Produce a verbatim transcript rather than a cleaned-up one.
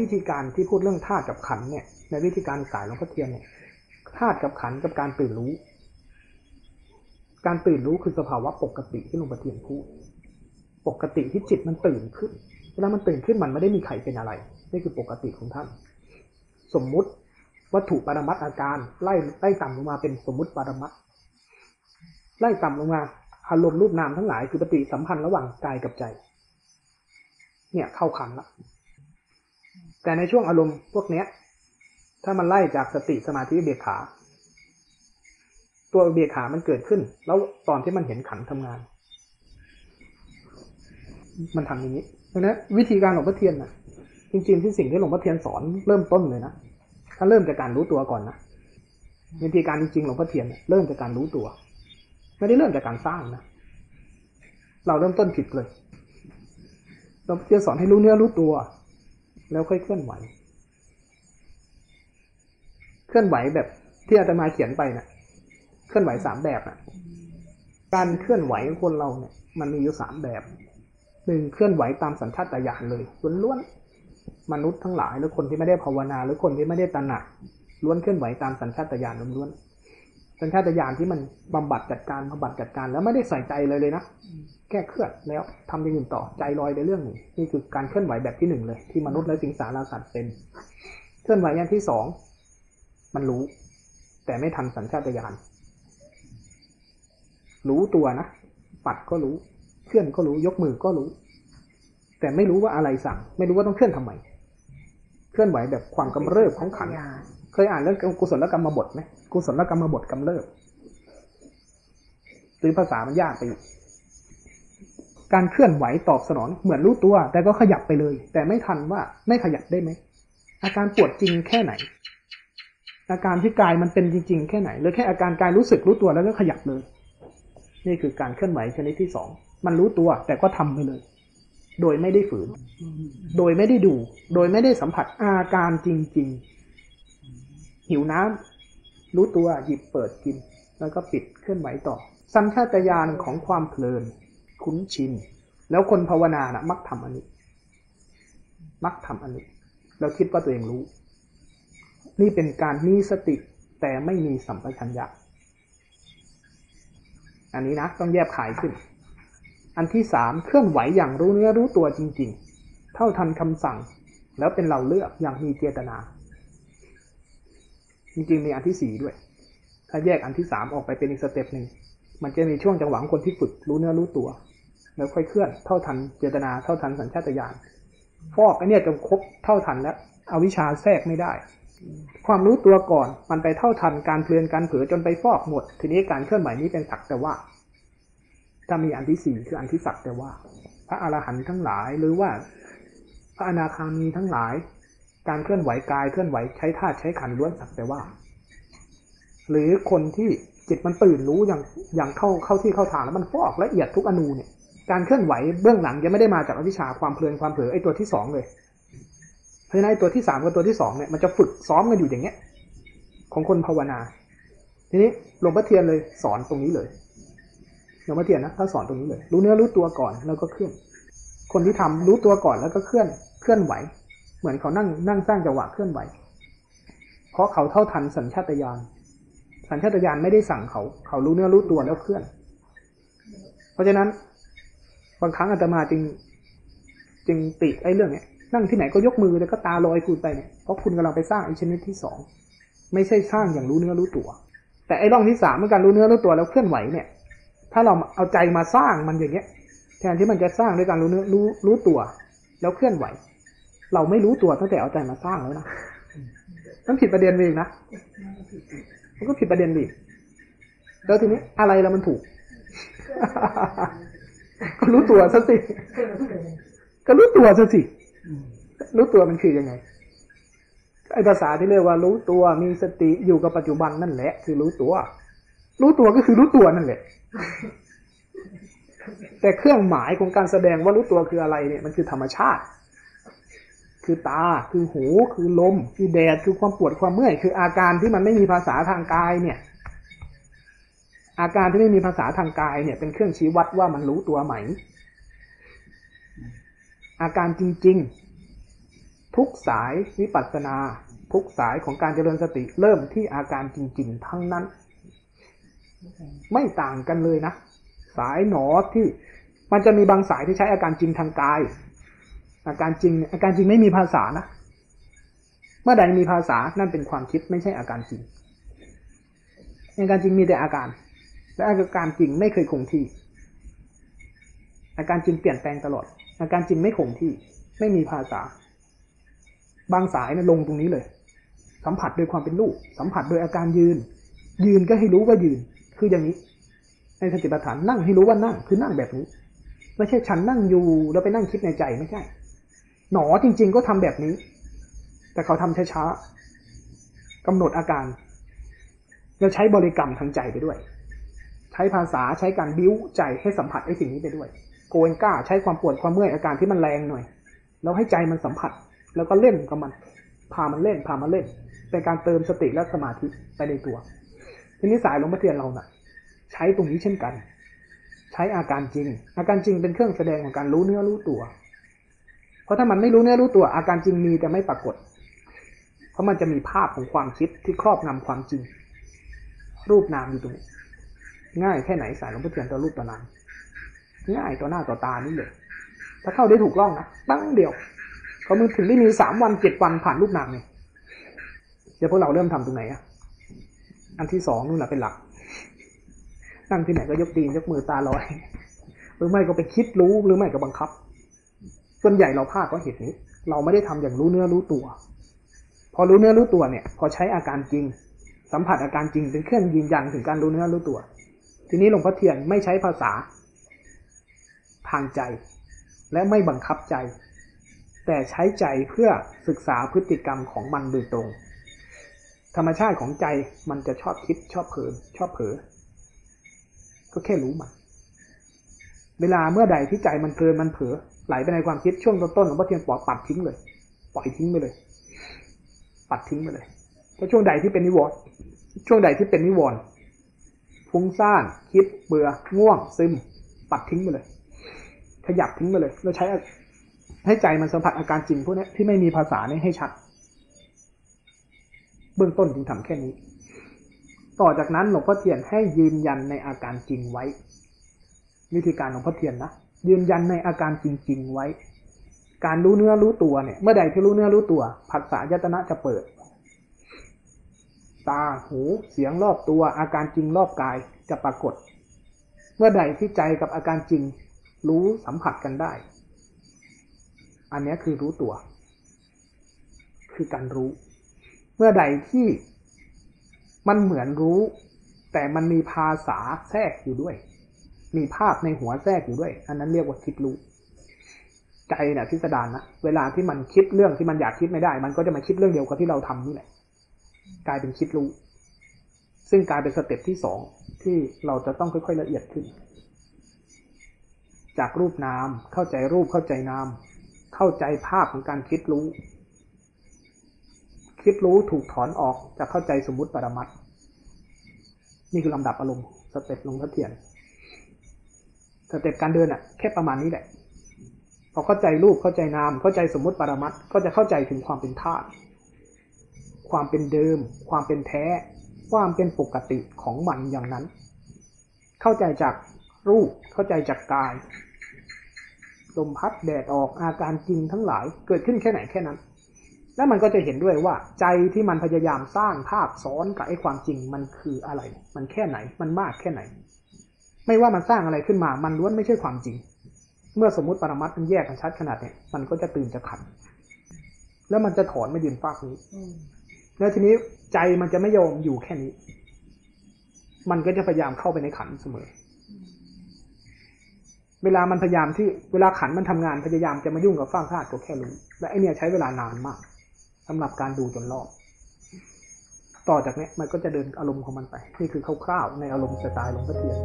วิธีการที่พูดเรื่องธาตุกับขันธ์เนี่ยในวิธีการสายหลวงพ่อเทียนเนี่ยธาตุกับขันธ์กับการตื่นรู้การตื่นรู้คือสภาวะปกติที่หลวงพ่อเทียนพูดปกติที่จิตมันตื่นขึ้นเวลามันตื่นขึ้นมันไม่ได้มีใครเป็นอะไรนี่คือปกติของท่านสมมุติวัตถุปรมัตถ์อาการไล่ไล่ต่ำลงมาเป็นสมมุติปรมัตถ์ไล่ต่ำลงมาอารมณ์รูปนามทั้งหลายคือปฏิสัมพันธ์ระหว่างกายกับใจเนี่ยเข้าขันละแต่ในช่วงอารมณ์พวกนี้ถ้ามันไล่จากสติสมาธิอุเบกขาตัวอุเบกขามันเกิดขึ้นแล้วตอนที่มันเห็นขันทำงานมันทำอย่างนี้เพราะฉะนั้นวิธีการหลวงพ่อเทียนนะจริงๆที่สิ่งที่หลวงพ่อเทียนสอนเริ่มต้นเลยนะถ้าเริ่มจากการรู้ตัวก่อนนะวิธีการจริงๆหลวงพ่อเทียนเริ่มจากการรู้ตัวไม่ได้เริ่มจากการสร้างนะเราเริ่มต้นผิดเลยหลวงพ่อเทียนสอนให้รู้เนื้อรู้ตัวแล้วค่อยเคลื่อนไหวเคลื่อนไหวแบบที่อาตมาเขียนไปนะเคลื่อนไหวสามแบบนะการเคลื่อนไหวของคนเราเนี่ยมันมีอยู่สามแบบหนึ่งเคลื่อนไหวตามสัญชาตญาณเลยล้วนๆมนุษย์ทั้งหลายหรือคนที่ไม่ได้ภาวนาหรือคนที่ไม่ได้ตระหนักล้วนเคลื่อนไหวตามสัญชาตญาณล้วนๆสัญชาตญาณที่มันบำบัดจัดการบำบัดจัดการแล้วไม่ได้ใส่ใจเลยเลยนะแค่เคลื่อนแล้วทำอย่างอื่นต่อใจลอยในเรื่องหนึ่งนี่คือการเคลื่อนไหวแบบที่หนึ่งเลยที่มนุษย์และสิงสารสัตว์เป็นเคลื่อนไหวอย่างที่สองมันรู้แต่ไม่ทันสัญชาตญาณรู้ตัวนะปัดก็รู้เคลื่อนก็รู้ยกมือก็รู้แต่ไม่รู้ว่าอะไรสั่งไม่รู้ว่าต้องเคลื่อนทำไมเคลื่อนไหวแบบความกำเริบของขันธ์เคยอ่านเรื่องกุศลกรรมบทไหมกุศลกรรมบทกำเริบหรือภาษามันยากไปการเคลื่อนไหวตอบสนองเหมือนรู้ตัวแต่ก็ขยับไปเลยแต่ไม่ทันว่าไม่ขยับได้ไหมอาการปวดจริงแค่ไหนอาการที่กายมันเป็นจริงๆแค่ไหนหรือแค่อาการกายรู้สึกรู้ตัวแล้วก็ขยับเลยนี่คือการเคลื่อนไหวชนิดที่สองมันรู้ตัวแต่ก็ทำไปเลยโดยไม่ได้ฝืนโดยไม่ได้ดูโดยไม่ได้สัมผัสอาการจริงๆหิวน้ำรู้ตัวหยิบเปิดกินแล้วก็ปิดเคลื่อนไหวต่อสัญชาตญาณของความเพลินคุ้นชินแล้วคนภาวนานะมักทำอันนี้มักทำอันนี้แล้วคิดว่าตัวเองรู้นี่เป็นการมีสติแต่ไม่มีสัมปชัญญะอันนี้นะต้องแยบขายขึ้นอันที่สามเคลื่อนไหวอย่างรู้เนื้อรู้ตัวจริงๆเท่าทันคำสั่งแล้วเป็นเราเลือกอย่างมีเจตนาจริงๆมีอันที่สี่ด้วยถ้าแยกอันที่สามออกไปเป็นอีกสเต็ปหนึ่งมันจะมีช่วงจังหวะคนที่ฝึกรู้เนื้อรู้ตัวแล้วค่อยเคลื่อนเท่าทันเจตนาเท่าทันสัญชาตญาณฟอกไอ้เนี่ยจนครบเท่าทันแล้วอวิชชาแทรกไม่ได้ความรู้ตัวก่อนมันไปเท่าทันการเคลื่อนการเผลอจนไปฟอกหมดทีนี้การเคลื่อนไหวนี้เป็นสักแต่ว่าถ้ามีอันที่สี่คืออันที่สักแต่ว่าพระอรหันต์ทั้งหลายหรือว่าพระอนาคามีทั้งหลายการเคลื่อนไหวกายเคลื่อนไหวใช้ธาตุใช้ขันธ์ล้วนสักแต่ว่าหรือคนที่จิตมันตื่นรู้อย่างอย่างเข้าเข้าที่เข้าทางแล้วมันฟอกละเอียดทุกอนูเนี่ยการเคลื่อนไหวเบื้องหลังยังไม่ได้มาจากอวิชชาความเพลินความเผลอไอ้ตัวที่สองเลยเพราะฉะนั้นไอ้ตัวที่สามกับตัวที่สองเนี่ยมันจะฝึกซ้อมกันอยู่อย่างเงี้ยของคนภาวนาทีนี้หลวงพ่อเทียนเลยสอนตรงนี้เลยหลวงพ่อเทียนนะถ้าสอนตรงนี้เลยรู้เนื้อรู้ตัวก่อนแล้วก็เคลื่อนคนที่ทำรู้ตัวก่อนแล้วก็เคลื่อนเคลื่อนไหวเหมือนเขานั่งนั่งสร้างจังหวะเคลื่อนไหวเพราะเขาเท่าทันสัญชาตญาณสัญชาตญาณไม่ได้สั่งเขาเขารู้เนื้อรู้ตัวแล้วเคลื่อนเพราะฉะนั้นบางครั้งอาตมาจึงจึงติดไอ้เรื่องเนี้ยนั่งที่ไหนก็ยกมือแล้วก็ตาลอยคุณไปเนี่ยเพราะคุณกำลังไปสร้างไอ้ชนิดที่สองไม่ใช่สร้างอย่างรู้เนื้อรู้ตัวแต่ไอ้ร่องที่สามเมื่อการรู้เนื้อรู้ตัวแล้วเคลื่อนไหวเนี่ยถ้าเราเอาใจมาสร้างมันอย่างเงี้ยแทนที่มันจะสร้างด้วยการรู้เนื้อรู้รู้ตัวแล้วเคลื่อนไหวเราไม่รู้ตัวตั้งแต่เอาใจมาสร้างแล้วนะมันผิดประเด็นเองนะมันก็ผิดประเด็นดิแล้วทีนี้อะไรแล้วมันถูก ก็รู้ตัวซะสิก็รู้ตัวซะสิรู้ตัวมันคือยังไงไอ้ภาษาที่เรียกว่ารู้ตัวมีสติอยู่กับปัจจุบันนั่นแหละคือรู้ตัวรู้ตัวก็คือรู้ตัวนั่นแหละแต่เครื่องหมายของการแสดงว่ารู้ตัวคืออะไรเนี่ยมันคือธรรมชาติคือตาคือหูคือลมคือแดดคือความปวดความเมื่อยคืออาการที่มันไม่มีภาษาทางกายเนี่ยอาการที่ไม่มีภาษาทางกายเนี่ยเป็นเครื่องชี้วัดว่ามันรู้ตัวไหมอาการจริง ทุกสายวิปัสสนาทุกสายของการเจริญสติเริ่มที่อาการจริงๆทั้งนั้นไม่ต่างกันเลยนะสายหนอที่มันจะมีบางสายที่ใช้อาการจริงทางกายอาการจริงอาการจริงไม่มีภาษานะเมื่อใดมีภาษานั่นเป็นความคิดไม่ใช่อาการจริงอาการจริงมีแต่อาการและอาการจริงไม่เคยคงที่อาการจริงเปลี่ยนแปลงตลอดอาการจริงไม่คงที่ไม่มีภาษาบางสายเนี่ยลงตรงนี้เลยสัมผัสโดยความเป็นรูปสัมผัสโดยอาการยืนยืนก็ให้รู้ว่ายืนคืออย่างนี้ในสติปัฏฐานนั่งให้รู้ว่านั่งคือนั่งแบบนี้ไม่ใช่ฉันนั่งอยู่แล้วไปนั่งคิดในใจไม่ใช่หนอจริงๆก็ทำแบบนี้แต่เขาทำช้าๆกำหนดอาการแล้วใช้บริกรรมทางใจไปด้วยใช้ภาษาใช้การบิ้วใจให้สัมผัสไอ้สิ่งนี้ไปด้วยโกเอนก้าใช้ความปวดความเมื่อยอาการที่มันแรงหน่อยแล้วให้ใจมันสัมผัสแล้วก็เล่นกับมันพามันเล่นพามันเล่นเป็นการเติมสติและสมาธิไปในตัวทีนี้สายหลวงพ่อเทียนเราน่ะใช้ตรงนี้เช่นกันใช้อาการจริงอาการจริงเป็นเครื่องแสดงของการรู้เนื้อรู้ตัวเพราะถ้ามันไม่รู้เนื้อรู้ตัวอาการจริงมีแต่ไม่ปรากฏเพราะมันจะมีภาพของความคิดที่ครอบงำความจริงรูปนามอยู่ตรงนี้ง่ายแค่ไหนสายหลวงพ่อเทียนต่อรูปต่อนามง่ายต่อหน้าต่อตานี่เลยถ้าเข้าได้ถูกล่องนะตั้งเดียวเขามือถึงได้มีสามวันเจ็ดวันผ่านรูปนามเนี่ยเดี๋ยวพวกเราเริ่มทำตรงไหนอ่ะอันที่สองนู่นแหละเป็นหลักนั่งที่ไหนก็ยกตีนยกมือตาลอยหรือไม่ก็ไปคิดรู้หรือไม่ก็บังคับส่วนใหญ่เราพลาดก็เหตุนี้เราไม่ได้ทำอย่างรู้เนื้อรู้ตัวพอรู้เนื้อรู้ตัวเนี่ยพอใช้อาการจริงสัมผัสอาการจริงเป็นเครื่องยืนยันถึงการรู้เนื้อรู้ตัวทีนี้หลวงพ่อเทียนไม่ใช้ภาษาทางใจและไม่บังคับใจแต่ใช้ใจเพื่อศึกษาพฤติกรรมของมันโดยตรงธรรมชาติของใจมันจะชอบคิดชอบเผลอชอบเผลอก็แค่รู้มันเวลาเมื่อใดที่ใจมันเพลินมันเผลอไหลไปในความคิดช่วงต้นๆหลวงพ่อเทียนปล่อยปัดทิ้งเลยปล่อยทิ้งไปเลยปัดทิ้งไปเลยแล้วช่วงใดที่เป็นนิวรณ์ช่วงใดที่เป็นนิวรณ์ฟุ้งซ่านคิดเบื่อง่วงซึมปัดทิ้งไปเลยขยับทิ้งไปเลยเราใช้ให้ใจมันสัมผัสอาการจริงพวกนี้ที่ไม่มีภาษานี่ให้ชัดเบื้องต้นจึงทำแค่นี้ต่อจากนั้นหลวงพ่อเทียนให้ยืนยันในอาการจริงไว้วิธีการหลวงพ่อเทียนนะยืนยันในอาการจริงๆไว้การรู้เนื้อรู้ตัวเนี่ยเมื่อใดที่รู้เนื้อรู้ตัวผัสสะอายตนะจะเปิดตาหูเสียงรอบตัวอาการจริงรอบกายจะปรากฏเมื่อใดที่ใจกับอาการจริงรู้สัมผัสกันได้อันนี้คือรู้ตัวคือการรู้เมื่อใดที่มันเหมือนรู้แต่มันมีภาษาแทรกอยู่ด้วยมีภาพในหัวแทรกอยู่ด้วยอันนั้นเรียกว่าคิดรู้ใจเนี่ยพิสดารนะเวลาที่มันคิดเรื่องที่มันอยากคิดไม่ได้มันก็จะมาคิดเรื่องเดียวกับที่เราทำนี่แหละกลายเป็นคิดรู้ซึ่งกลายเป็นสเต็ปที่สองที่เราจะต้องค่อยๆละเอียดขึ้นจากรูปนามเข้าใจรูปเข้าใจนามเข้าใจภาพของการคิดรู้คิดรู้ถูกถอนออกจะเข้าใจสมมุติปรมัตถ์นี่คือลำดับอารมณ์สเต็ปลงทะเทียนสเต็ปการเดินอ่ะแค่ประมาณนี้แหละพอเข้าใจรูปเข้าใจนามเข้าใจสมมุติปรมัตถ์ก็จะเข้าใจถึงความเป็นธาตุความเป็นเดิมความเป็นแท้ความเป็นปกติของมันอย่างนั้นเข้าใจจากรูปเข้าใจจากกายลมพัดแดดออกอาการจริงทั้งหลายเกิดขึ้นแค่ไหนแค่นั้นแล้วมันก็จะเห็นด้วยว่าใจที่มันพยายามสร้างภาพซ้อนกับไอ้ความจริงมันคืออะไรมันแค่ไหนมันมากแค่ไหนไม่ว่ามันสร้างอะไรขึ้นมามันล้วนไม่ใช่ความจริงเมื่อสมมุติปรมัตถ์มันแยกกันชัดขนาดนี้มันก็จะตื่นจะขันแล้วมันจะถอนไม่ยืนฟากนี้แล้วทีนี้ใจมันจะไม่ยอมอยู่แค่นี้มันก็จะพยายามเข้าไปในขันเสมอเวลามันพยายามที่เวลาขันมันทำงานพยายามจะมายุ่งกับฟากธาตุก็แค่รู้และไอเนี่ยใช้เวลานานมากสำหรับการดูจนรอบต่อจากนี้มันก็จะเดินอารมณ์ของมันไปนี่คือคร่าวๆในอารมณ์สไตล์หลวงพ่อเทียน